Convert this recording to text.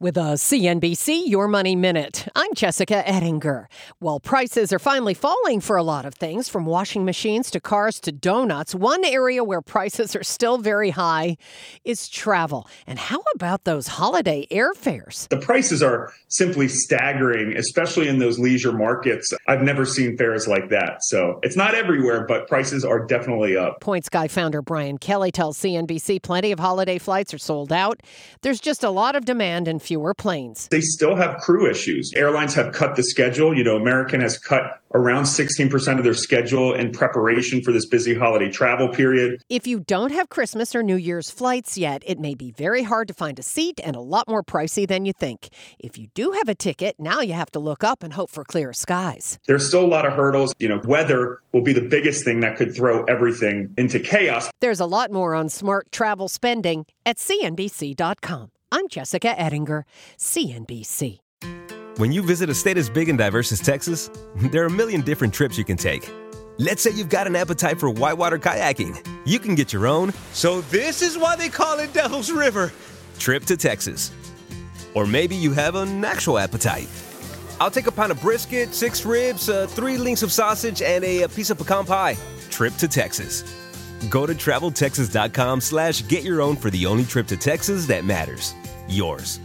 With a CNBC Your Money Minute, I'm Jessica Ettinger. While prices are finally falling for a lot of things, from washing machines to cars to donuts, one area where prices are still very high is travel. And how about those holiday airfares? The prices are simply staggering, especially in those leisure markets. I've never seen fares like that. So it's not everywhere, but prices are definitely up. Points Guy founder Brian Kelly tells CNBC plenty of holiday flights are sold out. There's just a lot of demand and fewer planes. They still have crew issues. Airlines have cut the schedule. American has cut around 16% of their schedule in preparation for this busy holiday travel period. If you don't have Christmas or New Year's flights yet, it may be very hard to find a seat and a lot more pricey than you think. If you do have a ticket, now you have to look up and hope for clear skies. There's still a lot of hurdles. Weather will be the biggest thing that could throw everything into chaos. There's a lot more on smart travel spending at CNBC.com. I'm Jessica Ettinger, CNBC. When you visit a state as big and diverse as Texas, there are a million different trips you can take. Let's say you've got an appetite for whitewater kayaking. You can get your own. So this is why they call it Devil's River. Trip to Texas. Or maybe you have an actual appetite. I'll take a pound of brisket, 6 ribs, 3 links of sausage, and a piece of pecan pie. Trip to Texas. Go to TravelTexas.com/getyourown for the only trip to Texas that matters. Yours.